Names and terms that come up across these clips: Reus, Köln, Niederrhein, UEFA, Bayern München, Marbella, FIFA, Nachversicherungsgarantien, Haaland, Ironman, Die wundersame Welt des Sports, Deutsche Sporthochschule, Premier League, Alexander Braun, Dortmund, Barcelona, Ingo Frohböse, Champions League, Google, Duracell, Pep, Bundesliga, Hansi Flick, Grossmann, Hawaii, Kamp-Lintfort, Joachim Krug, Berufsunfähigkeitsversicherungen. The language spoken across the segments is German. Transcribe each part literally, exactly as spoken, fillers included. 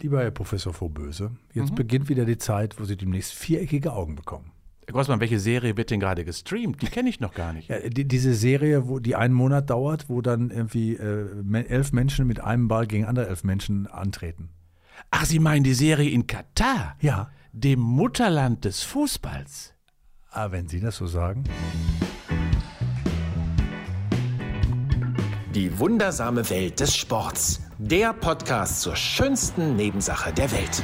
Lieber Herr Professor Frohböse, jetzt mhm. beginnt wieder die Zeit, wo Sie demnächst viereckige Augen bekommen. Herr Grossmann, welche Serie wird denn gerade gestreamt? Die kenne ich noch gar nicht. Ja, die, diese Serie, wo die einen Monat dauert, wo dann irgendwie äh, elf Menschen mit einem Ball gegen andere elf Menschen antreten. Ach, Sie meinen die Serie in Katar? Ja. Dem Mutterland des Fußballs. Ah, wenn Sie das so sagen. Die wundersame Welt des Sports. Der Podcast zur schönsten Nebensache der Welt.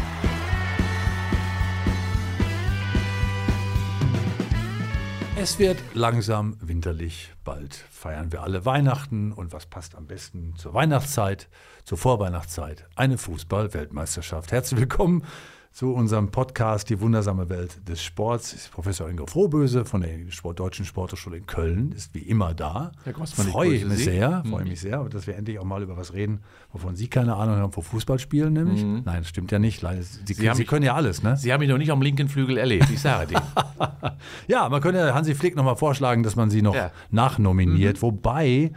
Es wird langsam winterlich, bald feiern wir alle Weihnachten und was passt am besten zur Weihnachtszeit, zur Vorweihnachtszeit? Eine Fußball-Weltmeisterschaft. Herzlich willkommen zu unserem Podcast Die wundersame Welt des Sports. Ist Professor Ingo Frohböse von der Sport- Deutschen Sporthochschule in Köln ist wie immer da. Herr Grossmann, freue ich mich sehr, mhm. freue mich sehr, dass wir endlich auch mal über was reden, wovon Sie keine Ahnung haben, wo Fußball spielen nämlich. Mhm. Nein, das stimmt ja nicht. Sie, Sie, können, Sie mich, können ja alles, ne? Sie haben mich noch nicht am linken Flügel erlebt, ich sage dir. Ja, man könnte Hansi Flick noch mal vorschlagen, dass man Sie noch ja. nachnominiert, mhm. wobei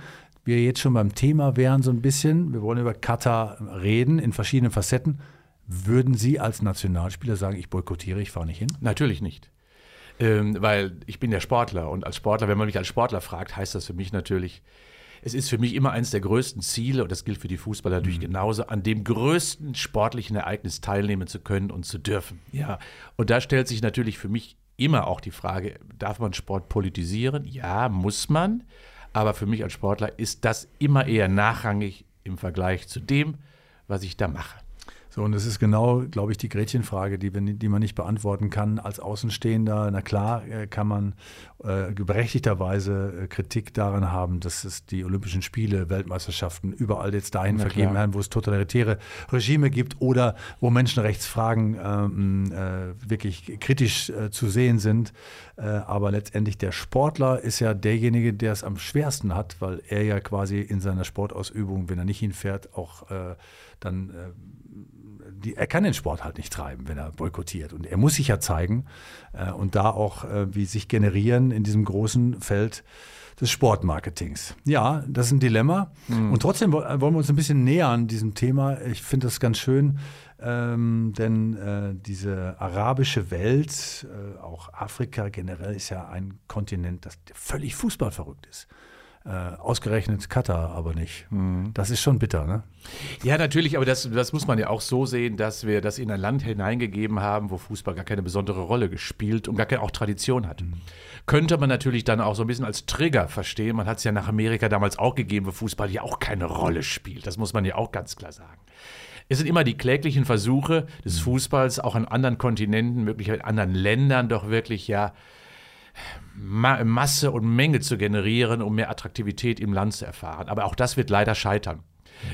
wir jetzt schon beim Thema wären so ein bisschen. Wir wollen über Katar reden in verschiedenen Facetten. Würden Sie als Nationalspieler sagen, ich boykottiere, ich fahre nicht hin? Natürlich nicht, ähm, weil ich bin ja Sportler und als Sportler, wenn man mich als Sportler fragt, heißt das für mich natürlich, es ist für mich immer eines der größten Ziele und das gilt für die Fußballer natürlich mhm. genauso, an dem größten sportlichen Ereignis teilnehmen zu können und zu dürfen. Ja. Und da stellt sich natürlich für mich immer auch die Frage, darf man Sport politisieren? Ja, muss man, aber für mich als Sportler ist das immer eher nachrangig im Vergleich zu dem, was ich da mache. So, und das ist genau, glaube ich, die Gretchenfrage, die, die man nicht beantworten kann als Außenstehender. Na klar, kann man äh, berechtigterweise Kritik daran haben, dass es die Olympischen Spiele, Weltmeisterschaften überall jetzt dahin Na vergeben klar. werden, wo es totalitäre Regime gibt oder wo Menschenrechtsfragen ähm, äh, wirklich kritisch äh, zu sehen sind. Äh, aber letztendlich der Sportler ist ja derjenige, der es am schwersten hat, weil er ja quasi in seiner Sportausübung, wenn er nicht hinfährt, auch äh, dann... Äh, Die, er kann den Sport halt nicht treiben, wenn er boykottiert. Und er muss sich ja zeigen äh, und da auch äh, wie sich generieren in diesem großen Feld des Sportmarketings. Ja, das ist ein Dilemma. Mhm. Und trotzdem wollen wir uns ein bisschen nähern diesem Thema. Ich finde das ganz schön, ähm, denn äh, diese arabische Welt, äh, auch Afrika generell, ist ja ein Kontinent, das völlig fußballverrückt ist. Äh, ausgerechnet Katar aber nicht. Mhm. Das ist schon bitter, ne? Ja, natürlich, aber das, das muss man ja auch so sehen, dass wir das in ein Land hineingegeben haben, wo Fußball gar keine besondere Rolle gespielt und gar keine auch Tradition hat. Mhm. Könnte man natürlich dann auch so ein bisschen als Trigger verstehen. Man hat es ja nach Amerika damals auch gegeben, wo Fußball ja auch keine Rolle spielt. Das muss man ja auch ganz klar sagen. Es sind immer die kläglichen Versuche des Fußballs, auch an anderen Kontinenten, möglicherweise in anderen Ländern doch wirklich ja Masse und Menge zu generieren, um mehr Attraktivität im Land zu erfahren. Aber auch das wird leider scheitern.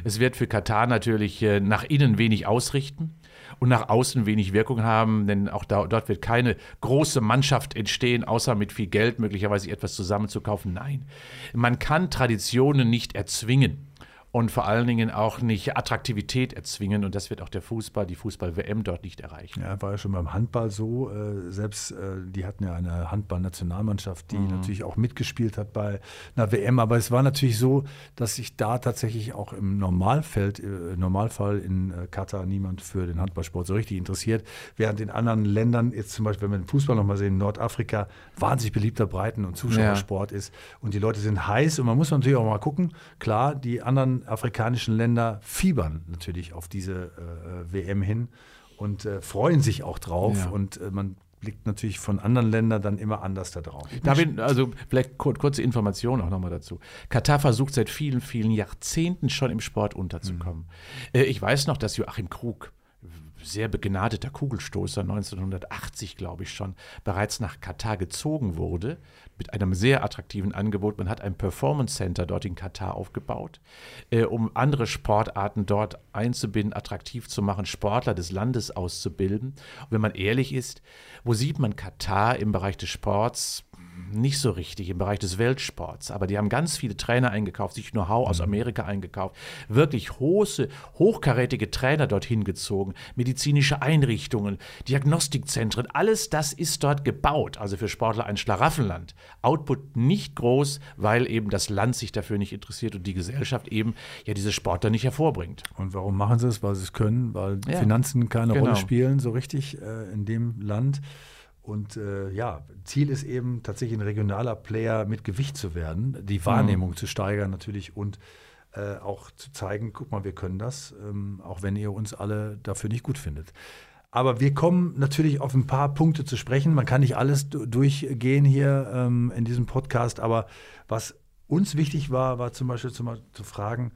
Es wird für Katar natürlich nach innen wenig ausrichten und nach außen wenig Wirkung haben, denn auch da, dort wird keine große Mannschaft entstehen, außer mit viel Geld möglicherweise etwas zusammenzukaufen. Nein, man kann Traditionen nicht erzwingen. Und vor allen Dingen auch nicht Attraktivität erzwingen. Und das wird auch der Fußball, die Fußball-W M dort nicht erreichen. Ja, war ja schon beim Handball so. Äh, selbst äh, die hatten ja eine Handball-Nationalmannschaft, die mhm. natürlich auch mitgespielt hat bei einer W M. Aber es war natürlich so, dass sich da tatsächlich auch im Normalfeld, äh, Normalfall in äh, Katar niemand für den Handballsport so richtig interessiert. Während in anderen Ländern, jetzt zum Beispiel, wenn wir den Fußball nochmal sehen, in Nordafrika, wahnsinnig beliebter Breiten- und Zuschauersport ja. ist. Und die Leute sind heiß. Und man muss natürlich auch mal gucken, klar, die anderen afrikanischen Länder fiebern natürlich auf diese äh, W M hin und äh, freuen sich auch drauf. Ja. Und äh, man blickt natürlich von anderen Ländern dann immer anders da drauf. Da bin, also vielleicht kur- kurze Information auch nochmal dazu. Katar versucht seit vielen, vielen Jahrzehnten schon im Sport unterzukommen. Mhm. Äh, ich weiß noch, dass Joachim Krug, sehr begnadeter Kugelstoßer, neunzehnhundertachtzig, glaube ich schon, bereits nach Katar gezogen wurde, mit einem sehr attraktiven Angebot. Man hat ein Performance Center dort in Katar aufgebaut, äh, um andere Sportarten dort einzubinden, attraktiv zu machen, Sportler des Landes auszubilden. Und wenn man ehrlich ist, wo sieht man Katar im Bereich des Sports? Nicht so richtig, im Bereich des Weltsports. Aber die haben ganz viele Trainer eingekauft, sich Know-how aus Amerika eingekauft, wirklich hohe, hochkarätige Trainer dorthin gezogen, mit medizinische Einrichtungen, Diagnostikzentren, alles das ist dort gebaut. Also für Sportler ein Schlaraffenland. Output nicht groß, weil eben das Land sich dafür nicht interessiert und die Gesellschaft eben ja diese Sportler nicht hervorbringt. Und warum machen sie es? Weil sie es können, weil ja. Finanzen keine genau. Rolle spielen, so richtig äh, in dem Land. Und äh, ja, Ziel ist eben tatsächlich ein regionaler Player mit Gewicht zu werden, die Wahrnehmung mhm. zu steigern natürlich und äh, auch zu zeigen, guck mal, wir können das, ähm, auch wenn ihr uns alle dafür nicht gut findet. Aber wir kommen natürlich auf ein paar Punkte zu sprechen. Man kann nicht alles d- durchgehen hier ähm, in diesem Podcast, aber was uns wichtig war, war zum Beispiel zu, zu fragen,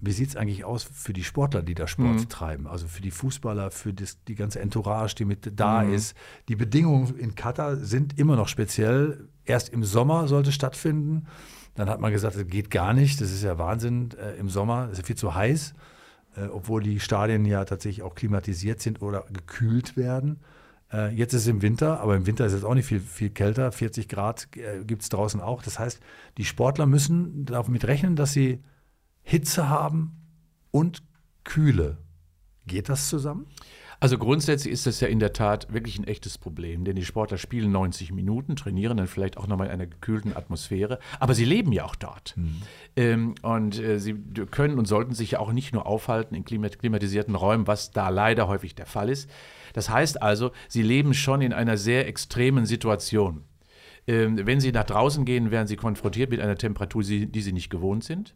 wie sieht es eigentlich aus für die Sportler, die da Sport mhm. treiben? Also für die Fußballer, für das, die ganze Entourage, die mit da mhm. ist. Die Bedingungen in Katar sind immer noch speziell. Erst im Sommer sollte es stattfinden. Dann hat man gesagt, das geht gar nicht. Das ist ja Wahnsinn äh, im Sommer. Es ist viel zu heiß, äh, obwohl die Stadien ja tatsächlich auch klimatisiert sind oder gekühlt werden. Äh, jetzt ist es im Winter, aber im Winter ist es auch nicht viel, viel kälter. vierzig Grad äh, gibt es draußen auch. Das heißt, die Sportler müssen damit rechnen, dass sie Hitze haben und Kühle. Geht das zusammen? Also grundsätzlich ist das ja in der Tat wirklich ein echtes Problem, denn die Sportler spielen neunzig Minuten, trainieren dann vielleicht auch nochmal in einer gekühlten Atmosphäre, aber sie leben ja auch dort. Mhm. Ähm, und äh, sie können und sollten sich ja auch nicht nur aufhalten in klimatisierten Räumen, was da leider häufig der Fall ist. Das heißt also, sie leben schon in einer sehr extremen Situation. Wenn sie nach draußen gehen, werden sie konfrontiert mit einer Temperatur, die sie nicht gewohnt sind.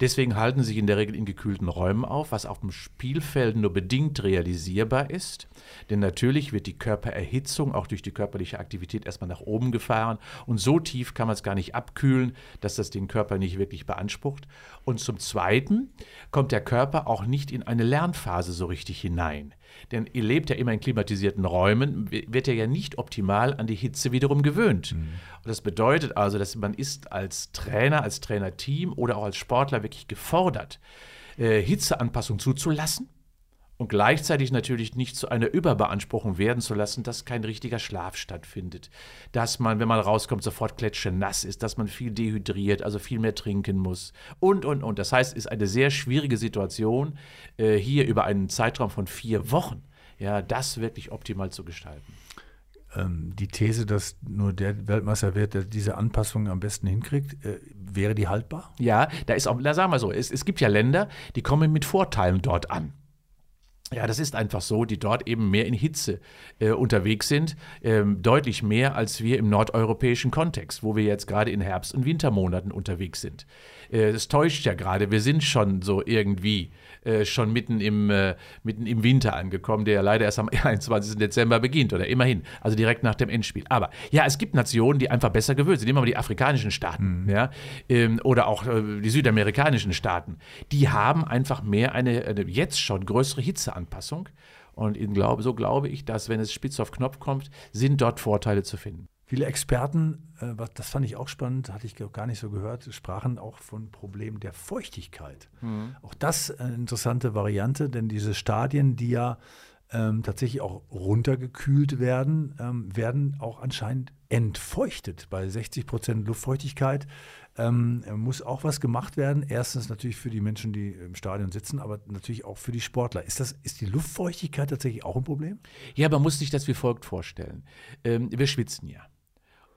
Deswegen halten sie sich in der Regel in gekühlten Räumen auf, was auf dem Spielfeld nur bedingt realisierbar ist. Denn natürlich wird die Körpererhitzung auch durch die körperliche Aktivität erstmal nach oben gefahren. Und so tief kann man es gar nicht abkühlen, dass das den Körper nicht wirklich beansprucht. Und zum Zweiten kommt der Körper auch nicht in eine Lernphase so richtig hinein. Denn er lebt ja immer in klimatisierten Räumen, wird er ja nicht optimal an die Hitze wiederum gewöhnt. Mhm. Und das bedeutet also, dass man ist als Trainer, als Trainerteam oder auch als Sportler wirklich gefordert, äh, Hitzeanpassung zuzulassen und gleichzeitig natürlich nicht zu einer Überbeanspruchung werden zu lassen, dass kein richtiger Schlaf stattfindet, dass man, wenn man rauskommt, sofort klatschenass ist, dass man viel dehydriert, also viel mehr trinken muss und, und, und. Das heißt, es ist eine sehr schwierige Situation, äh, hier über einen Zeitraum von vier Wochen, ja, das wirklich optimal zu gestalten. Ähm, die These, dass nur der Weltmeister wird, der diese Anpassungen am besten hinkriegt, äh, wäre die haltbar? Ja, da ist auch, da sagen wir so, es, es gibt ja Länder, die kommen mit Vorteilen dort an. Ja, das ist einfach so, die dort eben mehr in Hitze äh, unterwegs sind, ähm, deutlich mehr als wir im nordeuropäischen Kontext, wo wir jetzt gerade in Herbst- und Wintermonaten unterwegs sind. Äh, das täuscht ja gerade, wir sind schon so irgendwie äh, schon mitten im, äh, mitten im Winter angekommen, der ja leider erst am einundzwanzigsten Dezember beginnt oder immerhin, also direkt nach dem Endspiel. Aber ja, es gibt Nationen, die einfach besser gewöhnt sind, nehmen wir mal die afrikanischen Staaten, mhm. ja, ähm, oder auch äh, die südamerikanischen Staaten, die haben einfach mehr eine, eine jetzt schon größere Hitze an. Anpassung. Und in Glaube, so glaube ich, dass, wenn es spitz auf Knopf kommt, sind dort Vorteile zu finden. Viele Experten, das fand ich auch spannend, hatte ich gar nicht so gehört, sprachen auch von Problemen der Feuchtigkeit. Mhm. Auch das eine interessante Variante, denn diese Stadien, die ja ähm, tatsächlich auch runtergekühlt werden, ähm, werden auch anscheinend entfeuchtet. Bei sechzig Prozent Luftfeuchtigkeit ähm, muss auch was gemacht werden. Erstens natürlich für die Menschen, die im Stadion sitzen, aber natürlich auch für die Sportler. Ist das, ist die Luftfeuchtigkeit tatsächlich auch ein Problem? Ja, man muss sich das wie folgt vorstellen. Ähm, wir schwitzen ja.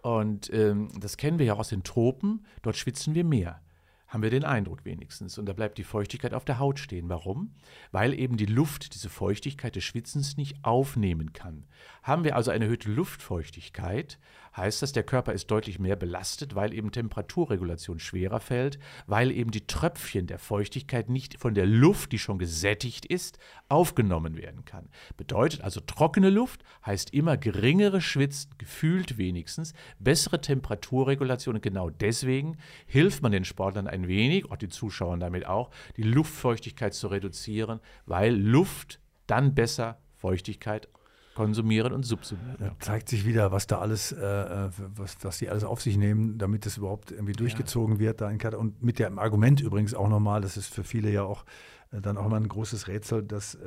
Und ähm, das kennen wir ja auch aus den Tropen. Dort schwitzen wir mehr. Haben wir den Eindruck wenigstens. Und da bleibt die Feuchtigkeit auf der Haut stehen. Warum? Weil eben die Luft diese Feuchtigkeit des Schwitzens nicht aufnehmen kann. Haben wir also eine erhöhte Luftfeuchtigkeit, heißt das, der Körper ist deutlich mehr belastet, weil eben Temperaturregulation schwerer fällt, weil eben die Tröpfchen der Feuchtigkeit nicht von der Luft, die schon gesättigt ist, aufgenommen werden kann. Bedeutet also, trockene Luft heißt immer geringere Schwitzen, gefühlt wenigstens, bessere Temperaturregulation. Und genau deswegen hilft man den Sportlern ein wenig, auch den Zuschauern damit auch, die Luftfeuchtigkeit zu reduzieren, weil Luft dann besser Feuchtigkeit konsumieren und subsumieren. Da zeigt sich wieder, was da alles, äh, was, was die alles auf sich nehmen, damit das überhaupt irgendwie durchgezogen ja. wird da in Katar. Und mit dem Argument übrigens auch nochmal, dass es für viele ja auch dann auch mal ein großes Rätsel, dass äh,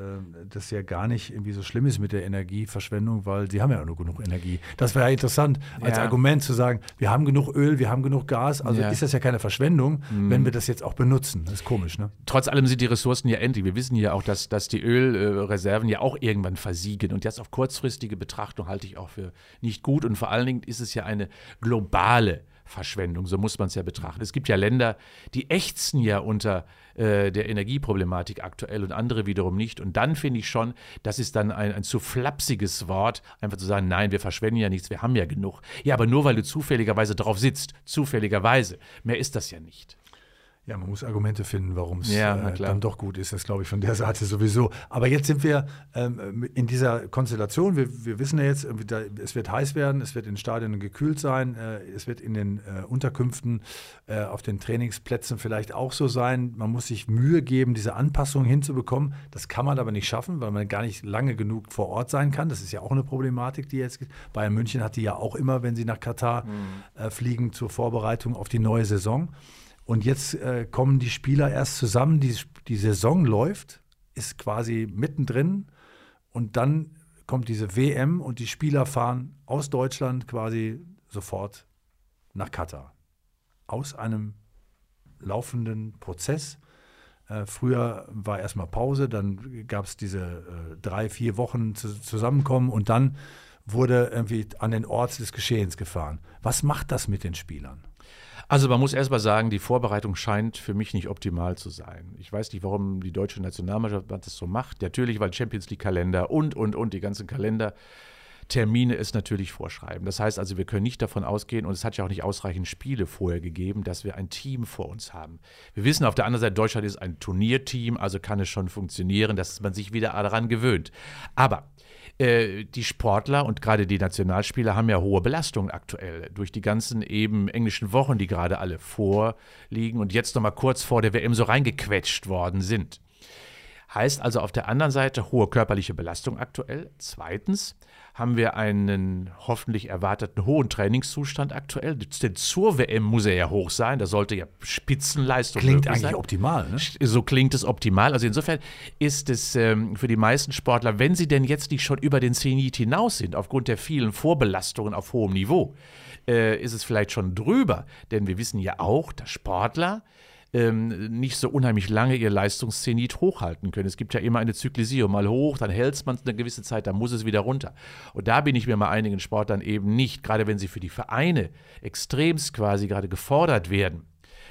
das ja gar nicht irgendwie so schlimm ist mit der Energieverschwendung, weil sie haben ja auch nur genug Energie. Das wäre ja interessant, als ja. Argument zu sagen, wir haben genug Öl, wir haben genug Gas, also ja. ist das ja keine Verschwendung, mhm. wenn wir das jetzt auch benutzen. Das ist komisch, ne? Trotz allem sind die Ressourcen ja endlich. Wir wissen ja auch, dass, dass die Ölreserven ja auch irgendwann versiegen. Und das auf kurzfristige Betrachtung halte ich auch für nicht gut. Und vor allen Dingen ist es ja eine globale Verschwendung, so muss man es ja betrachten. Es gibt ja Länder, die ächzen ja unter äh, der Energieproblematik aktuell und andere wiederum nicht. Und dann finde ich schon, das ist dann ein, ein zu flapsiges Wort, einfach zu sagen, nein, wir verschwenden ja nichts, wir haben ja genug. Ja, aber nur weil du zufälligerweise drauf sitzt, zufälligerweise, mehr ist das ja nicht. Ja, man muss Argumente finden, warum es ja, äh, dann doch gut ist. Das glaube ich von der Seite sowieso. Aber jetzt sind wir ähm, in dieser Konstellation. Wir, wir wissen ja jetzt, da, es wird heiß werden, es wird in Stadien gekühlt sein, äh, es wird in den äh, Unterkünften, äh, auf den Trainingsplätzen vielleicht auch so sein. Man muss sich Mühe geben, diese Anpassung hinzubekommen. Das kann man aber nicht schaffen, weil man gar nicht lange genug vor Ort sein kann. Das ist ja auch eine Problematik, die jetzt gibt. Bayern München hat die ja auch immer, wenn sie nach Katar mhm. äh, fliegen, zur Vorbereitung auf die neue Saison. Und jetzt äh, kommen die Spieler erst zusammen, die, die Saison läuft, ist quasi mittendrin und dann kommt diese W M und die Spieler fahren aus Deutschland quasi sofort nach Katar. Aus einem laufenden Prozess. Äh, früher war erstmal Pause, dann gab es diese äh, drei, vier Wochen zu, Zusammenkommen und dann wurde irgendwie an den Ort des Geschehens gefahren. Was macht das mit den Spielern? Also man muss erst mal sagen, die Vorbereitung scheint für mich nicht optimal zu sein. Ich weiß nicht, warum die deutsche Nationalmannschaft das so macht. Natürlich, weil Champions League-Kalender und, und, und, die ganzen Kalendertermine es natürlich vorschreiben. Das heißt also, wir können nicht davon ausgehen, und es hat ja auch nicht ausreichend Spiele vorher gegeben, dass wir ein Team vor uns haben. Wir wissen auf der anderen Seite, Deutschland ist ein Turnierteam, also kann es schon funktionieren, dass man sich wieder daran gewöhnt. Aber die Sportler und gerade die Nationalspieler haben ja hohe Belastungen aktuell durch die ganzen eben englischen Wochen, die gerade alle vorliegen und jetzt nochmal kurz vor der W M so reingequetscht worden sind. Heißt also auf der anderen Seite hohe körperliche Belastung aktuell. Zweitens haben wir einen hoffentlich erwarteten hohen Trainingszustand aktuell. Denn zur W M muss er ja hoch sein. Da sollte ja Spitzenleistung möglich sein. Klingt eigentlich optimal, ne? So klingt es optimal. Also insofern ist es ähm, für die meisten Sportler, wenn sie denn jetzt nicht schon über den Zenit hinaus sind, aufgrund der vielen Vorbelastungen auf hohem Niveau, äh, ist es vielleicht schon drüber. Denn wir wissen ja auch, dass Sportler nicht so unheimlich lange ihr Leistungszenit hochhalten können. Es gibt ja immer eine Zyklisierung, mal hoch, dann hält man es eine gewisse Zeit, dann muss es wieder runter. Und da bin ich mir bei einigen Sportlern eben nicht, gerade wenn sie für die Vereine extremst quasi gerade gefordert werden.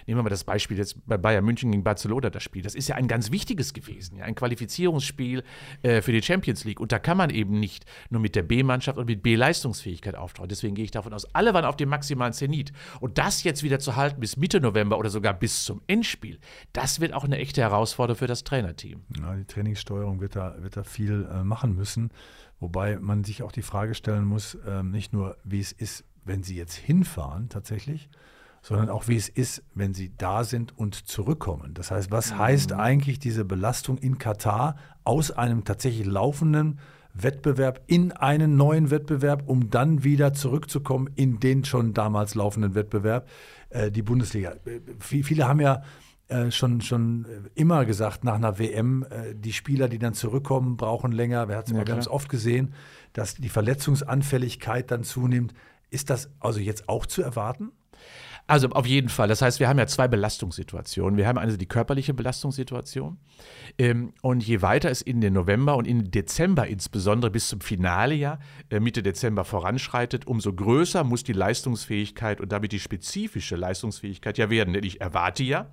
Nehmen wir mal das Beispiel jetzt bei Bayern München gegen Barcelona, das Spiel. Das ist ja ein ganz wichtiges gewesen, ja, ein Qualifizierungsspiel äh, für die Champions League. Und da kann man eben nicht nur mit der B-Mannschaft und mit B-Leistungsfähigkeit auftrauen. Deswegen gehe ich davon aus, alle waren auf dem maximalen Zenit. Und das jetzt wieder zu halten bis Mitte November oder sogar bis zum Endspiel, das wird auch eine echte Herausforderung für das Trainerteam. Ja, die Trainingssteuerung wird da, wird da viel äh, machen müssen. Wobei man sich auch die Frage stellen muss, äh, nicht nur, wie es ist, wenn sie jetzt hinfahren tatsächlich, sondern auch wie es ist, wenn sie da sind und zurückkommen. Das heißt, was heißt eigentlich diese Belastung in Katar aus einem tatsächlich laufenden Wettbewerb in einen neuen Wettbewerb, um dann wieder zurückzukommen in den schon damals laufenden Wettbewerb, äh, die Bundesliga. Viele haben ja Äh, schon, schon immer gesagt, nach einer W M, äh, die Spieler, die dann zurückkommen, brauchen länger. Wir haben es ja ganz oft gesehen, dass die Verletzungsanfälligkeit dann zunimmt. Ist das also jetzt auch zu erwarten? Also auf jeden Fall. Das heißt, wir haben ja zwei Belastungssituationen. Wir haben also die körperliche Belastungssituation. Ähm, und je weiter es in den November und in den Dezember insbesondere bis zum Finale, ja, äh, Mitte Dezember voranschreitet, umso größer muss die Leistungsfähigkeit und damit die spezifische Leistungsfähigkeit ja werden. Denn ich erwarte ja,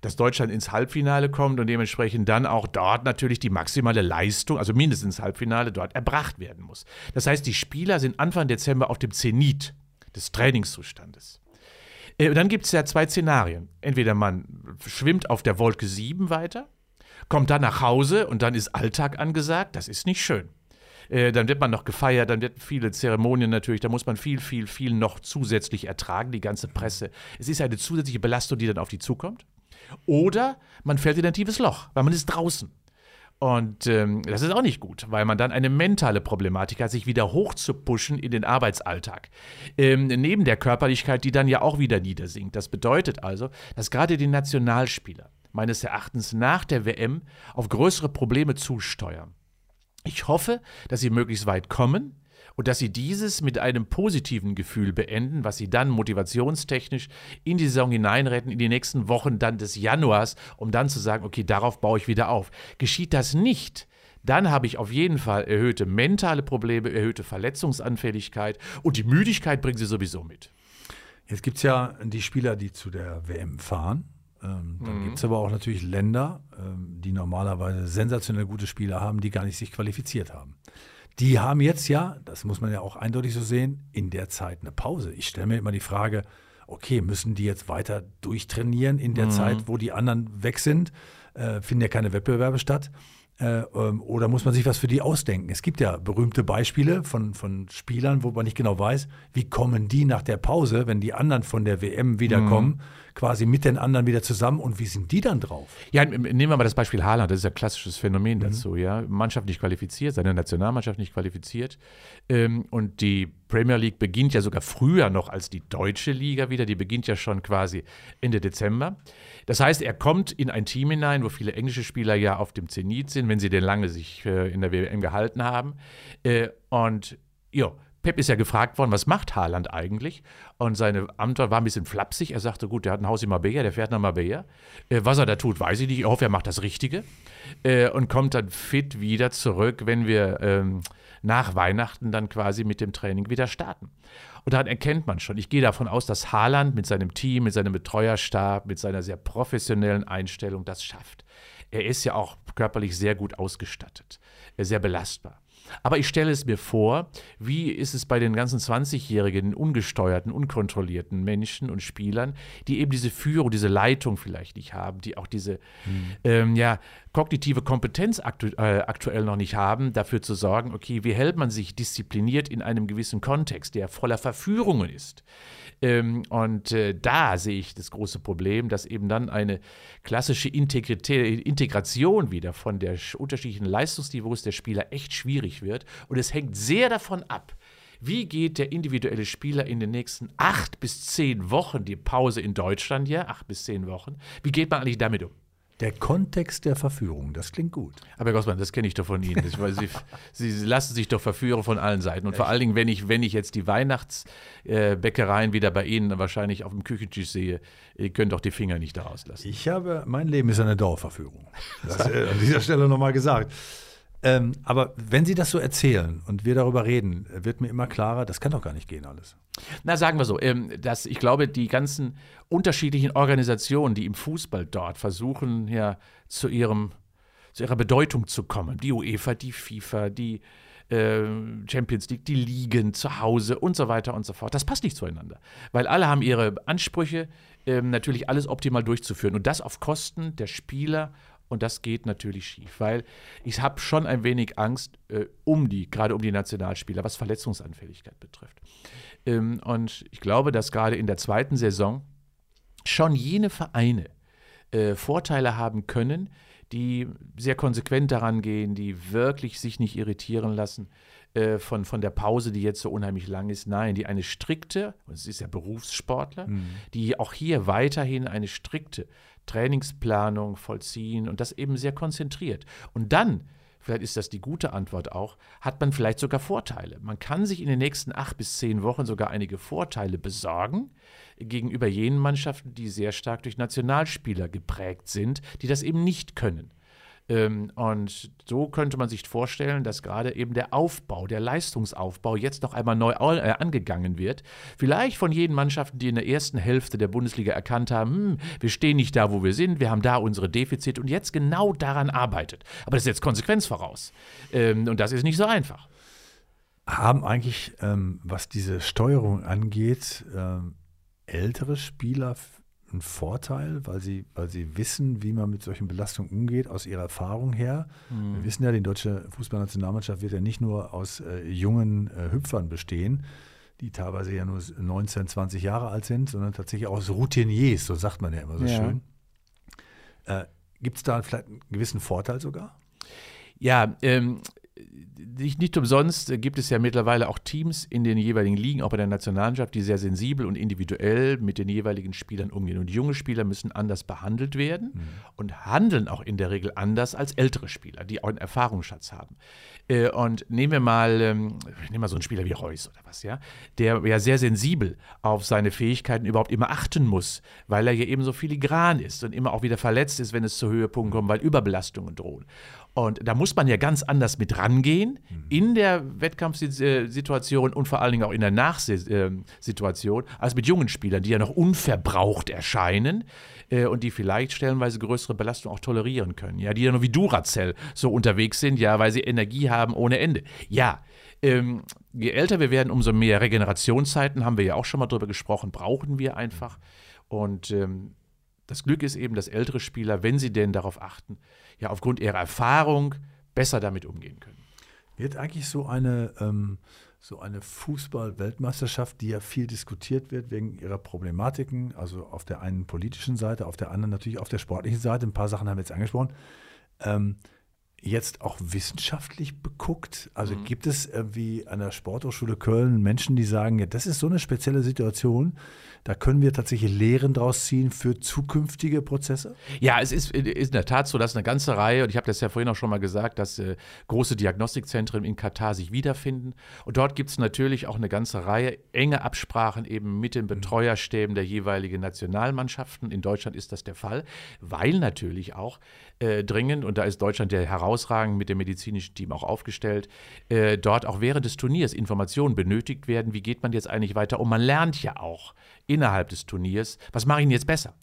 dass Deutschland ins Halbfinale kommt und dementsprechend dann auch dort natürlich die maximale Leistung, also mindestens Halbfinale, dort erbracht werden muss. Das heißt, die Spieler sind Anfang Dezember auf dem Zenit des Trainingszustandes. Dann gibt es ja zwei Szenarien. Entweder man schwimmt auf der Wolke sieben weiter, kommt dann nach Hause und dann ist Alltag angesagt. Das ist nicht schön. Dann wird man noch gefeiert, dann wird viele Zeremonien natürlich, da muss man viel, viel, viel noch zusätzlich ertragen, die ganze Presse. Es ist eine zusätzliche Belastung, die dann auf die zukommt. Oder man fällt in ein tiefes Loch, weil man ist draußen. Und ähm, das ist auch nicht gut, weil man dann eine mentale Problematik hat, sich wieder hochzupuschen in den Arbeitsalltag. Ähm, neben der Körperlichkeit, die dann ja auch wieder niedersinkt. Das bedeutet also, dass gerade die Nationalspieler meines Erachtens nach der W M auf größere Probleme zusteuern. Ich hoffe, dass sie möglichst weit kommen und dass sie dieses mit einem positiven Gefühl beenden, was sie dann motivationstechnisch in die Saison hineinretten, in die nächsten Wochen dann des Januars, um dann zu sagen, okay, darauf baue ich wieder auf. Geschieht das nicht, dann habe ich auf jeden Fall erhöhte mentale Probleme, erhöhte Verletzungsanfälligkeit und die Müdigkeit bringen sie sowieso mit. Jetzt gibt es ja die Spieler, die zu der W M fahren. Ähm, dann mhm. gibt es aber auch natürlich Länder, ähm, die normalerweise sensationell gute Spieler haben, die gar nicht sich qualifiziert haben. Die haben jetzt ja, das muss man ja auch eindeutig so sehen, in der Zeit eine Pause. Ich stelle mir immer die Frage, okay, müssen die jetzt weiter durchtrainieren in der mhm. Zeit, wo die anderen weg sind? Äh, finden ja keine Wettbewerbe statt. Äh, ähm, oder muss man sich was für die ausdenken? Es gibt ja berühmte Beispiele von, von Spielern, wo man nicht genau weiß, wie kommen die nach der Pause, wenn die anderen von der W M wiederkommen, mhm. quasi mit den anderen wieder zusammen und wie sind die dann drauf? Ja, nehmen wir mal das Beispiel Haaland, das ist ja ein klassisches Phänomen mhm. dazu, ja. Mannschaft nicht qualifiziert, seine Nationalmannschaft nicht qualifiziert ähm, und die Premier League beginnt ja sogar früher noch als die deutsche Liga wieder, die beginnt ja schon quasi Ende Dezember. Das heißt, er kommt in ein Team hinein, wo viele englische Spieler ja auf dem Zenit sind, wenn sie denn lange sich äh, in der W M gehalten haben äh, und ja, Pep ist ja gefragt worden, was macht Haaland eigentlich? Und seine Antwort war ein bisschen flapsig. Er sagte, gut, der hat ein Haus in Marbella, der fährt nach Marbella. Äh, was er da tut, weiß ich nicht. Ich hoffe, er macht das Richtige. Äh, und kommt dann fit wieder zurück, wenn wir ähm, nach Weihnachten dann quasi mit dem Training wieder starten. Und daran erkennt man schon. Ich gehe davon aus, dass Haaland mit seinem Team, mit seinem Betreuerstab, mit seiner sehr professionellen Einstellung das schafft. Er ist ja auch körperlich sehr gut ausgestattet, sehr belastbar. Aber ich stelle es mir vor, wie ist es bei den ganzen zwanzigjährigen, ungesteuerten, unkontrollierten Menschen und Spielern, die eben diese Führung, diese Leitung vielleicht nicht haben, die auch diese hm. ähm, ja, kognitive Kompetenz aktu- äh, aktuell noch nicht haben, dafür zu sorgen, okay, wie hält man sich diszipliniert in einem gewissen Kontext, der voller Verführungen ist. Ähm, und äh, da sehe ich das große Problem, dass eben dann eine klassische Integritä- Integration wieder von der unterschiedlichen Leistungsniveaus der Spieler echt schwierig wird. Und es hängt sehr davon ab, wie geht der individuelle Spieler in den nächsten acht bis zehn Wochen, die Pause in Deutschland ja, acht bis zehn Wochen, wie geht man eigentlich damit um? Der Kontext der Verführung, das klingt gut. Aber Herr Gossmann, das kenne ich doch von Ihnen. Ich weiß, Sie, Sie lassen sich doch verführen von allen Seiten. Und echt? Vor allen Dingen, wenn ich, wenn ich jetzt die Weihnachtsbäckereien wieder bei Ihnen wahrscheinlich auf dem Küchentisch sehe, ihr könnt doch die Finger nicht da rauslassen. Ich habe, mein Leben ist eine Dauerverführung. Das äh, an dieser Stelle nochmal gesagt. Ähm, aber wenn Sie das so erzählen und wir darüber reden, wird mir immer klarer, das kann doch gar nicht gehen alles. Na, sagen wir so, ähm, dass ich glaube, die ganzen unterschiedlichen Organisationen, die im Fußball dort versuchen, ja zu ihrem, zu ihrer Bedeutung zu kommen, die UEFA, die FIFA, die äh, Champions League, die Ligen zu Hause und so weiter und so fort, das passt nicht zueinander, weil alle haben ihre Ansprüche, ähm, natürlich alles optimal durchzuführen und das auf Kosten der Spieler. Und das geht natürlich schief, weil ich habe schon ein wenig Angst äh, um die, gerade um die Nationalspieler, was Verletzungsanfälligkeit betrifft. Ähm, und ich glaube, dass gerade in der zweiten Saison schon jene Vereine äh, Vorteile haben können, die sehr konsequent daran gehen, die wirklich sich nicht irritieren lassen äh, von, von der Pause, die jetzt so unheimlich lang ist. Nein, die eine strikte, und es ist ja Berufssportler, mhm. die auch hier weiterhin eine strikte Trainingsplanung vollziehen und das eben sehr konzentriert. Und dann, vielleicht ist das die gute Antwort auch, hat man vielleicht sogar Vorteile. Man kann sich in den nächsten acht bis zehn Wochen sogar einige Vorteile besorgen gegenüber jenen Mannschaften, die sehr stark durch Nationalspieler geprägt sind, die das eben nicht können. Und so könnte man sich vorstellen, dass gerade eben der Aufbau, der Leistungsaufbau jetzt noch einmal neu angegangen wird. Vielleicht von jenen Mannschaften, die in der ersten Hälfte der Bundesliga erkannt haben, hm, wir stehen nicht da, wo wir sind, wir haben da unsere Defizite und jetzt genau daran arbeitet. Aber das ist jetzt Konsequenz voraus. Und das ist nicht so einfach. Haben eigentlich, was diese Steuerung angeht, ältere Spieler ein Vorteil, weil sie, weil sie wissen, wie man mit solchen Belastungen umgeht, aus ihrer Erfahrung her. Mhm. Wir wissen ja, die deutsche Fußballnationalmannschaft wird ja nicht nur aus äh, jungen äh, Hüpfern bestehen, die teilweise ja nur neunzehn, zwanzig Jahre alt sind, sondern tatsächlich auch aus Routiniers, so sagt man ja immer so ja. schön. Äh, gibt es da vielleicht einen gewissen Vorteil sogar? Ja, ähm, nicht umsonst gibt es ja mittlerweile auch Teams in den jeweiligen Ligen, auch bei der Nationalmannschaft, die sehr sensibel und individuell mit den jeweiligen Spielern umgehen. Und junge Spieler müssen anders behandelt werden mhm. und handeln auch in der Regel anders als ältere Spieler, die auch einen Erfahrungsschatz haben. Und nehmen wir mal, ich nehme mal so einen Spieler wie Reus oder was, ja, der ja sehr sensibel auf seine Fähigkeiten überhaupt immer achten muss, weil er ja eben so filigran ist und immer auch wieder verletzt ist, wenn es zu Höhepunkten kommt, weil Überbelastungen drohen. Und da muss man ja ganz anders mit rangehen in der Wettkampfsituation und vor allen Dingen auch in der Nachsituation als mit jungen Spielern, die ja noch unverbraucht erscheinen und die vielleicht stellenweise größere Belastung auch tolerieren können. Ja, die ja nur wie Duracell so unterwegs sind, ja, weil sie Energie haben ohne Ende. Ja, ähm, je älter wir werden, umso mehr Regenerationszeiten, haben wir ja auch schon mal drüber gesprochen, brauchen wir einfach. Und ähm, das Glück ist eben, dass ältere Spieler, wenn sie denn darauf achten, ja aufgrund ihrer Erfahrung besser damit umgehen können. Wird eigentlich so eine, ähm, so eine Fußball-Weltmeisterschaft, die ja viel diskutiert wird wegen ihrer Problematiken, also auf der einen politischen Seite, auf der anderen natürlich auf der sportlichen Seite, ein paar Sachen haben wir jetzt angesprochen, ähm, jetzt auch wissenschaftlich beguckt? Also mhm. gibt es wie an der Sporthochschule Köln Menschen, die sagen, ja, das ist so eine spezielle Situation, da können wir tatsächlich Lehren draus ziehen für zukünftige Prozesse? Ja, es ist, ist in der Tat so, dass eine ganze Reihe, und ich habe das ja vorhin auch schon mal gesagt, dass äh, große Diagnostikzentren in Katar sich wiederfinden. Und dort gibt es natürlich auch eine ganze Reihe enge Absprachen eben mit den Betreuerstäben der jeweiligen Nationalmannschaften. In Deutschland ist das der Fall, weil natürlich auch äh, dringend, und da ist Deutschland der Herausforderung, herausragend mit dem medizinischen Team auch aufgestellt, äh, dort auch während des Turniers Informationen benötigt werden, wie geht man jetzt eigentlich weiter? Und man lernt ja auch innerhalb des Turniers, was mache ich denn jetzt besser?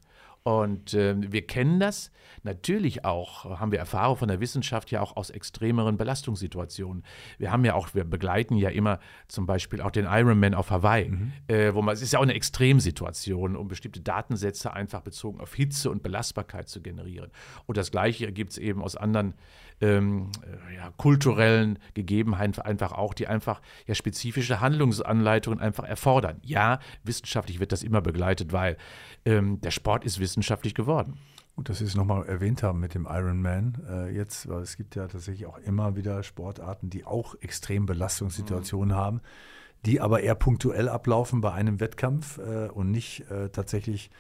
Und äh, wir kennen das. Natürlich auch, haben wir Erfahrung von der Wissenschaft ja auch aus extremeren Belastungssituationen. Wir haben ja auch, wir begleiten ja immer zum Beispiel auch den Ironman auf Hawaii, mhm. äh, wo man, es ist ja auch eine Extremsituation, um bestimmte Datensätze einfach bezogen auf Hitze und Belastbarkeit zu generieren. Und das Gleiche gibt es eben aus anderen ähm, ja, kulturellen Gegebenheiten einfach auch, die einfach ja spezifische Handlungsanleitungen einfach erfordern. Ja, wissenschaftlich wird das immer begleitet, weil ähm, der Sport ist wissenschaftlich. wissenschaftlich geworden. Gut, dass Sie es nochmal erwähnt haben mit dem Ironman äh, jetzt, weil es gibt ja tatsächlich auch immer wieder Sportarten, die auch extrem Belastungssituationen mhm. haben, die aber eher punktuell ablaufen bei einem Wettkampf äh, und nicht äh, tatsächlich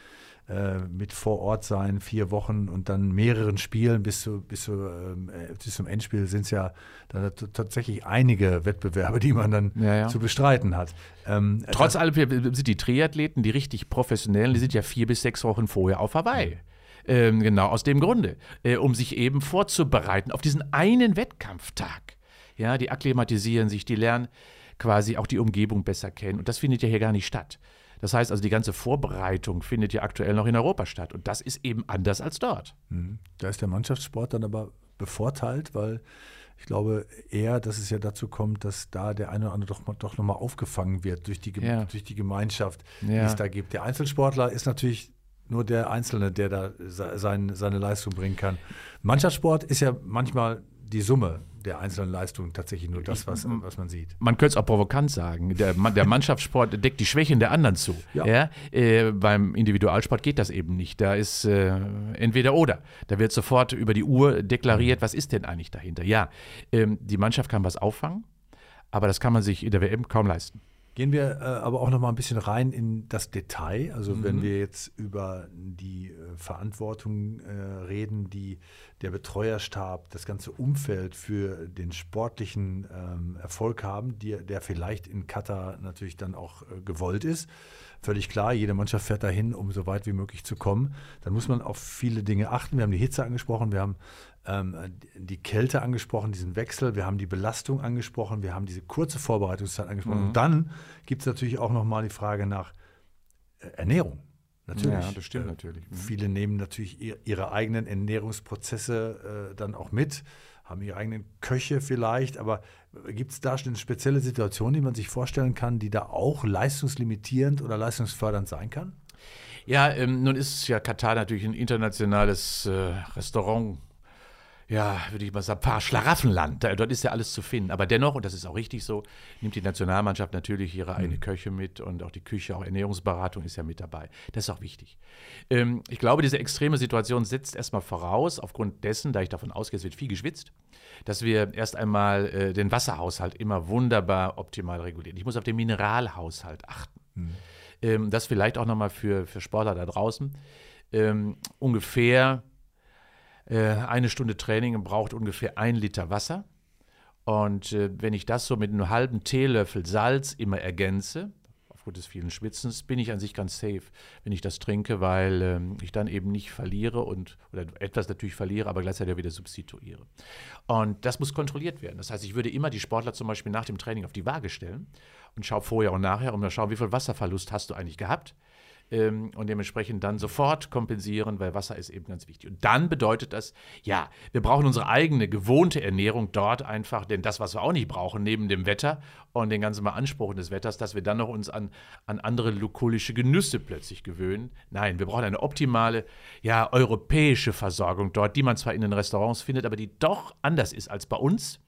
äh, mit vor Ort sein, vier Wochen und dann mehreren Spielen bis, zu, bis, zu, äh, bis zum Endspiel sind es ja dann tatsächlich einige Wettbewerbe, die man dann ja, ja. zu bestreiten hat. Ähm, Trotz allem sind die Triathleten, die richtig professionellen, die sind ja vier bis sechs Wochen vorher auf Hawaii. Mhm. Ähm, genau aus dem Grunde, äh, um sich eben vorzubereiten auf diesen einen Wettkampftag. Ja, die akklimatisieren sich, die lernen quasi auch die Umgebung besser kennen. Und das findet ja hier gar nicht statt. Das heißt also, die ganze Vorbereitung findet ja aktuell noch in Europa statt. Und das ist eben anders als dort. Mhm. Da ist der Mannschaftssport dann aber bevorteilt, weil ich glaube eher, dass es ja dazu kommt, dass da der eine oder andere doch, doch nochmal aufgefangen wird durch die, Geme- ja. durch die Gemeinschaft, ja. die es da gibt. Der Einzelsportler ist natürlich nur der Einzelne, der da sein, seine Leistung bringen kann. Mannschaftssport ist ja manchmal die Summe der einzelnen Leistungen tatsächlich nur das, was, was man sieht. Man könnte es auch provokant sagen. Der, der Mannschaftssport deckt die Schwächen der anderen zu. Ja. Ja? Äh, beim Individualsport geht das eben nicht. Da ist äh, entweder oder. Da wird sofort über die Uhr deklariert, was ist denn eigentlich dahinter. Ja, ähm, die Mannschaft kann was auffangen, aber das kann man sich in der W M kaum leisten. Gehen wir äh, aber auch noch mal ein bisschen rein in das Detail. Also mhm. wenn wir jetzt über die äh, Verantwortung äh, reden, die der Betreuerstab, das ganze Umfeld für den sportlichen ähm, Erfolg haben, die, der vielleicht in Katar natürlich dann auch äh, gewollt ist. Völlig klar, jede Mannschaft fährt dahin, um so weit wie möglich zu kommen. Dann muss man auf viele Dinge achten. Wir haben die Hitze angesprochen, wir haben die Kälte angesprochen, diesen Wechsel, wir haben die Belastung angesprochen, wir haben diese kurze Vorbereitungszeit angesprochen. Mhm. Und dann gibt es natürlich auch nochmal die Frage nach Ernährung. Natürlich. Ja, das stimmt äh, natürlich. Mhm. Viele nehmen natürlich ihre eigenen Ernährungsprozesse äh, dann auch mit, haben ihre eigenen Köche vielleicht, aber gibt es da eine spezielle Situation, die man sich vorstellen kann, die da auch leistungslimitierend oder leistungsfördernd sein kann? Ja, ähm, nun ist ja Katar natürlich ein internationales äh, Restaurant. ja, würde ich mal sagen, paar Schlaraffenland. Dort ist ja alles zu finden. Aber dennoch, und das ist auch richtig so, nimmt die Nationalmannschaft natürlich ihre mhm. eine Köche mit und auch die Küche, auch Ernährungsberatung ist ja mit dabei. Das ist auch wichtig. Ähm, ich glaube, diese extreme Situation setzt erstmal voraus, aufgrund dessen, da ich davon ausgehe, es wird viel geschwitzt, dass wir erst einmal äh, den Wasserhaushalt immer wunderbar optimal regulieren. Ich muss auf den Mineralhaushalt achten. Mhm. Ähm, das vielleicht auch nochmal für, für Sportler da draußen. Ähm, ungefähr äh, eine Stunde Training braucht ungefähr ein Liter Wasser. Und äh, wenn ich das so mit einem halben Teelöffel Salz immer ergänze, aufgrund des vielen Schwitzens, bin ich an sich ganz safe, wenn ich das trinke, weil ähm, ich dann eben nicht verliere und oder etwas natürlich verliere, aber gleichzeitig wieder substituiere. Und das muss kontrolliert werden. Das heißt, ich würde immer die Sportler zum Beispiel nach dem Training auf die Waage stellen und schaue vorher und nachher, um zu schauen, wie viel Wasserverlust hast du eigentlich gehabt. Und dementsprechend dann sofort kompensieren, weil Wasser ist eben ganz wichtig. Und dann bedeutet das, ja, wir brauchen unsere eigene gewohnte Ernährung dort einfach, denn das, was wir auch nicht brauchen, neben dem Wetter und den ganzen Beanspruchen des Wetters, dass wir dann noch uns an, an andere lokolische Genüsse plötzlich gewöhnen. Nein, wir brauchen eine optimale, ja, europäische Versorgung dort, die man zwar in den Restaurants findet, aber die doch anders ist als bei uns.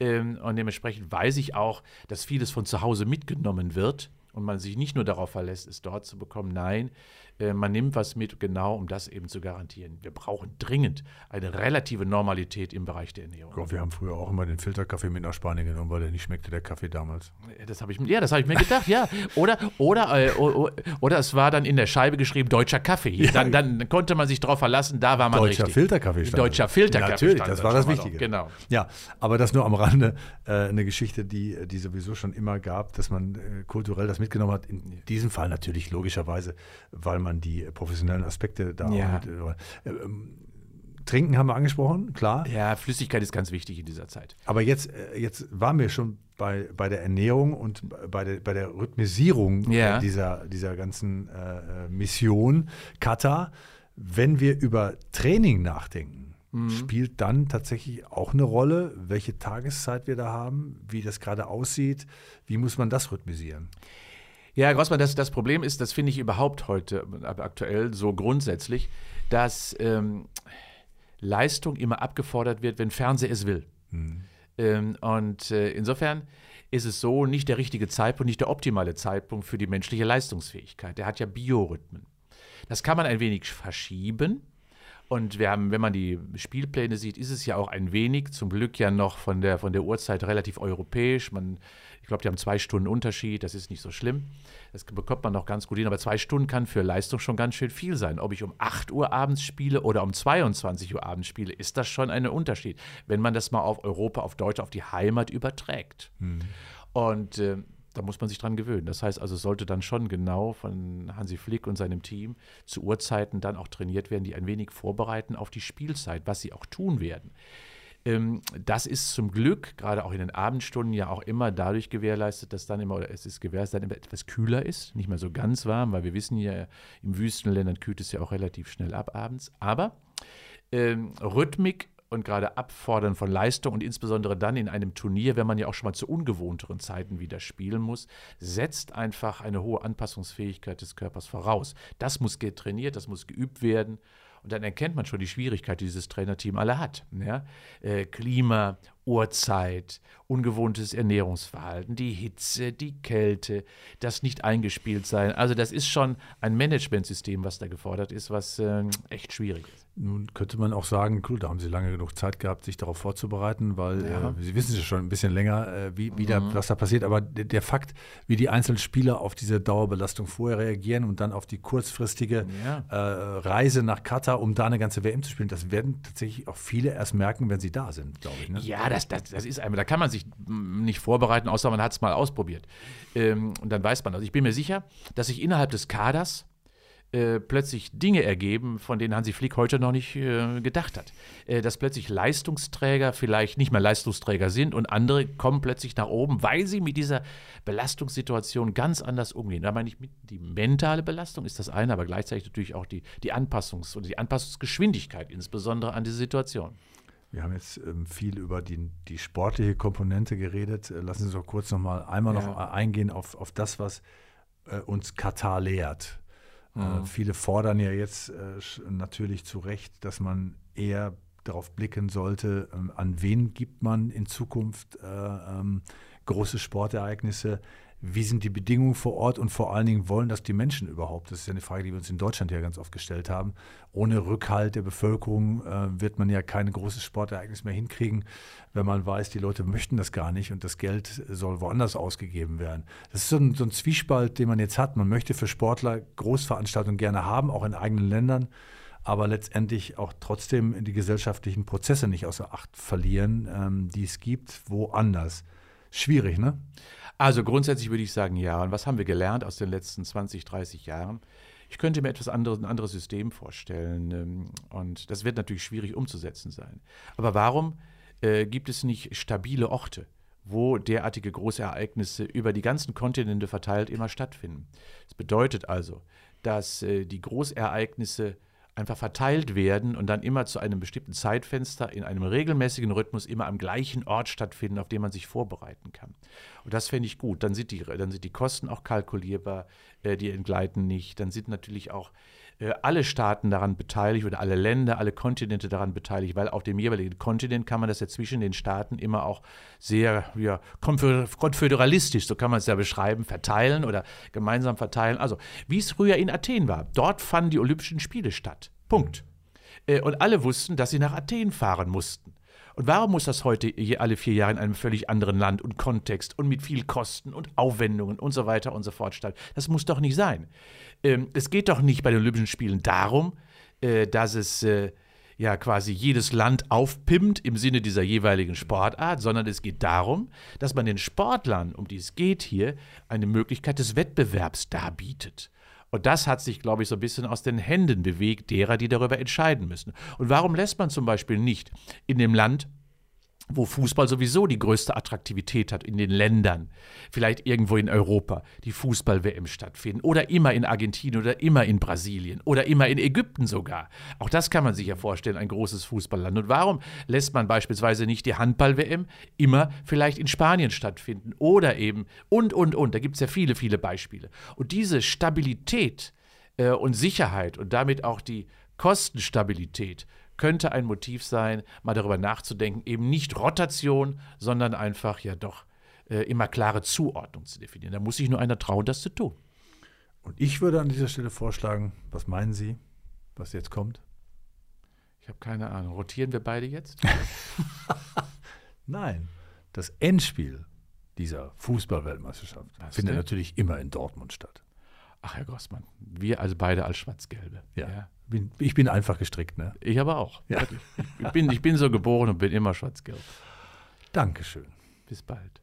Und dementsprechend weiß ich auch, dass vieles von zu Hause mitgenommen wird. Und man sich nicht nur darauf verlässt, es dort zu bekommen. Nein, äh, man nimmt was mit, genau um das eben zu garantieren. Wir brauchen dringend eine relative Normalität im Bereich der Ernährung. Gott, wir haben früher auch immer den Filterkaffee mit nach Spanien genommen, weil der nicht schmeckte, der Kaffee damals. Das habe ich, ja, das habe ich mir gedacht, ja. Oder, oder, äh, oder, oder es war dann in der Scheibe geschrieben, deutscher Kaffee. Dann, dann konnte man sich darauf verlassen, da war man deutscher richtig. Filterkaffee stand deutscher Filterkaffee. Natürlich, stand das war das Wichtige. Genau. Ja, aber das nur am Rande äh, eine Geschichte, die, die sowieso schon immer gab, dass man äh, kulturell das mitgenommen hat, in diesem Fall natürlich logischerweise, weil man die professionellen Aspekte da ja. mit, äh, äh, Trinken haben wir angesprochen, klar. Ja, Flüssigkeit ist ganz wichtig in dieser Zeit. Aber jetzt, äh, jetzt waren wir schon bei, bei der Ernährung und bei der, bei der Rhythmisierung ja. dieser, dieser ganzen äh, Mission Katar. Wenn wir über Training nachdenken, mhm. spielt dann tatsächlich auch eine Rolle, welche Tageszeit wir da haben, wie das gerade aussieht, wie muss man das rhythmisieren? Ja, Herr Grossmann, das, das Problem ist, das finde ich überhaupt heute, aktuell so grundsätzlich, dass ähm, Leistung immer abgefordert wird, wenn Fernseher es will. Mhm. Ähm, und äh, insofern ist es so nicht der richtige Zeitpunkt, nicht der optimale Zeitpunkt für die menschliche Leistungsfähigkeit. Der hat ja Biorhythmen. Das kann man ein wenig verschieben. Und wir haben, wenn man die Spielpläne sieht, ist es ja auch ein wenig, zum Glück ja noch von der, von der Uhrzeit relativ europäisch. Man, ich glaube, die haben zwei Stunden Unterschied, das ist nicht so schlimm. Das bekommt man noch ganz gut hin, aber zwei Stunden kann für Leistung schon ganz schön viel sein. Ob ich um acht Uhr abends spiele oder um zweiundzwanzig Uhr abends spiele, ist das schon ein Unterschied, wenn man das mal auf Europa, auf Deutschland, auf die Heimat überträgt. Mhm. Und äh, da muss man sich dran gewöhnen. Das heißt also, es sollte dann schon genau von Hansi Flick und seinem Team zu Uhrzeiten dann auch trainiert werden, die ein wenig vorbereiten auf die Spielzeit, was sie auch tun werden. Ähm, das ist zum Glück, gerade auch in den Abendstunden, ja auch immer dadurch gewährleistet, dass dann immer, oder es ist gewährleistet, immer etwas kühler ist, nicht mehr so ganz warm, weil wir wissen ja, in Wüstenländern kühlt es ja auch relativ schnell ab abends. Aber ähm, Rhythmik und gerade Abfordern von Leistung und insbesondere dann in einem Turnier, wenn man ja auch schon mal zu ungewohnteren Zeiten wieder spielen muss, setzt einfach eine hohe Anpassungsfähigkeit des Körpers voraus. Das muss getrainiert, das muss geübt werden. Und dann erkennt man schon die Schwierigkeit, die dieses Trainerteam alle hat. Ja? Äh, Klima, Uhrzeit, ungewohntes Ernährungsverhalten, die Hitze, die Kälte, das nicht eingespielt sein. Also das ist schon ein Managementsystem, was da gefordert ist, was äh, echt schwierig ist. Nun könnte man auch sagen, cool, da haben Sie lange genug Zeit gehabt, sich darauf vorzubereiten, weil ja. äh, Sie wissen ja schon ein bisschen länger, äh, wie, wie mhm. da, was da passiert. Aber der, der Fakt, wie die einzelnen Spieler auf diese Dauerbelastung vorher reagieren und dann auf die kurzfristige ja. äh, Reise nach Katar, um da eine ganze W M zu spielen, das werden tatsächlich auch viele erst merken, wenn sie da sind, glaube ich. Ne? Ja, das, das, das ist einfach, da kann man sich nicht vorbereiten, außer man hat es mal ausprobiert. Ähm, und dann weiß man, also ich bin mir sicher, dass sich innerhalb des Kaders Äh, plötzlich Dinge ergeben, von denen Hansi Flick heute noch nicht äh, gedacht hat. Äh, dass plötzlich Leistungsträger vielleicht nicht mehr Leistungsträger sind und andere kommen plötzlich nach oben, weil sie mit dieser Belastungssituation ganz anders umgehen. Da meine ich, die mentale Belastung ist das eine, aber gleichzeitig natürlich auch die, die Anpassungs- oder die Anpassungsgeschwindigkeit, insbesondere an die Situation. Wir haben jetzt ähm, viel über die, die sportliche Komponente geredet. Lassen Sie uns doch kurz noch mal einmal ja. noch eingehen auf, auf das, was äh, uns Katar lehrt. Mhm. Äh, viele fordern ja jetzt äh, natürlich zu Recht, dass man eher darauf blicken sollte, ähm, an wen gibt man in Zukunft äh, ähm, große Sportereignisse, wie sind die Bedingungen vor Ort und vor allen Dingen wollen das die Menschen überhaupt? Das ist ja eine Frage, die wir uns in Deutschland ja ganz oft gestellt haben. Ohne Rückhalt der Bevölkerung äh, wird man ja kein großes Sportereignis mehr hinkriegen, wenn man weiß, die Leute möchten das gar nicht und das Geld soll woanders ausgegeben werden. Das ist so ein, so ein Zwiespalt, den man jetzt hat. Man möchte für Sportler Großveranstaltungen gerne haben, auch in eigenen Ländern, aber letztendlich auch trotzdem die gesellschaftlichen Prozesse nicht außer Acht verlieren, ähm, die es gibt, woanders. Schwierig, ne? Also grundsätzlich würde ich sagen, ja. Und was haben wir gelernt aus den letzten zwanzig, dreißig Jahren? Ich könnte mir etwas anderes, ein anderes System vorstellen. Und das wird natürlich schwierig umzusetzen sein. Aber warum äh, gibt es nicht stabile Orte, wo derartige große Ereignisse über die ganzen Kontinente verteilt immer stattfinden? Das bedeutet also, dass äh, die Großereignisse einfach verteilt werden und dann immer zu einem bestimmten Zeitfenster in einem regelmäßigen Rhythmus immer am gleichen Ort stattfinden, auf den man sich vorbereiten kann. Und das fände ich gut. Dann sind die, dann sind die Kosten auch kalkulierbar, äh, die entgleiten nicht. Dann sind natürlich auch äh, alle Staaten daran beteiligt oder alle Länder, alle Kontinente daran beteiligt, weil auf dem jeweiligen Kontinent kann man das ja zwischen den Staaten immer auch sehr ja, konföderalistisch, so kann man es ja beschreiben, verteilen oder gemeinsam verteilen. Also wie es früher in Athen war. Dort fanden die Olympischen Spiele statt. Punkt. Und alle wussten, dass sie nach Athen fahren mussten. Und warum muss das heute alle vier Jahre in einem völlig anderen Land und Kontext und mit viel Kosten und Aufwendungen und so weiter und so fort statt? Das muss doch nicht sein. Es geht doch nicht bei den Olympischen Spielen darum, dass es ja quasi jedes Land aufpimmt im Sinne dieser jeweiligen Sportart, sondern es geht darum, dass man den Sportlern, um die es geht hier, eine Möglichkeit des Wettbewerbs darbietet. Und das hat sich, glaube ich, so ein bisschen aus den Händen bewegt, derer, die darüber entscheiden müssen. Und warum lässt man zum Beispiel nicht in dem Land, wo Fußball sowieso die größte Attraktivität hat, in den Ländern, vielleicht irgendwo in Europa, die Fußball-W M stattfinden oder immer in Argentinien oder immer in Brasilien oder immer in Ägypten sogar. Auch das kann man sich ja vorstellen, ein großes Fußballland. Und warum lässt man beispielsweise nicht die Handball-W M immer vielleicht in Spanien stattfinden oder eben und, und, und. Da gibt es ja viele, viele Beispiele. Und diese Stabilität äh, und Sicherheit und damit auch die Kostenstabilität könnte ein Motiv sein, mal darüber nachzudenken, eben nicht Rotation, sondern einfach ja doch äh, immer klare Zuordnung zu definieren. Da muss sich nur einer trauen, das zu tun. Und ich würde an dieser Stelle vorschlagen, was meinen Sie, was jetzt kommt? Ich habe keine Ahnung. Rotieren wir beide jetzt? Nein, das Endspiel dieser Fußball-Weltmeisterschaft findet natürlich immer in Dortmund statt. Ach, Herr Grossmann, wir also beide als Schwarz-Gelbe. Ja. ja. Bin, ich bin einfach gestrickt, ne? Ich aber auch. Ja. Ich, bin, ich bin so geboren und bin immer schwarz-gelb. Dankeschön. Bis bald.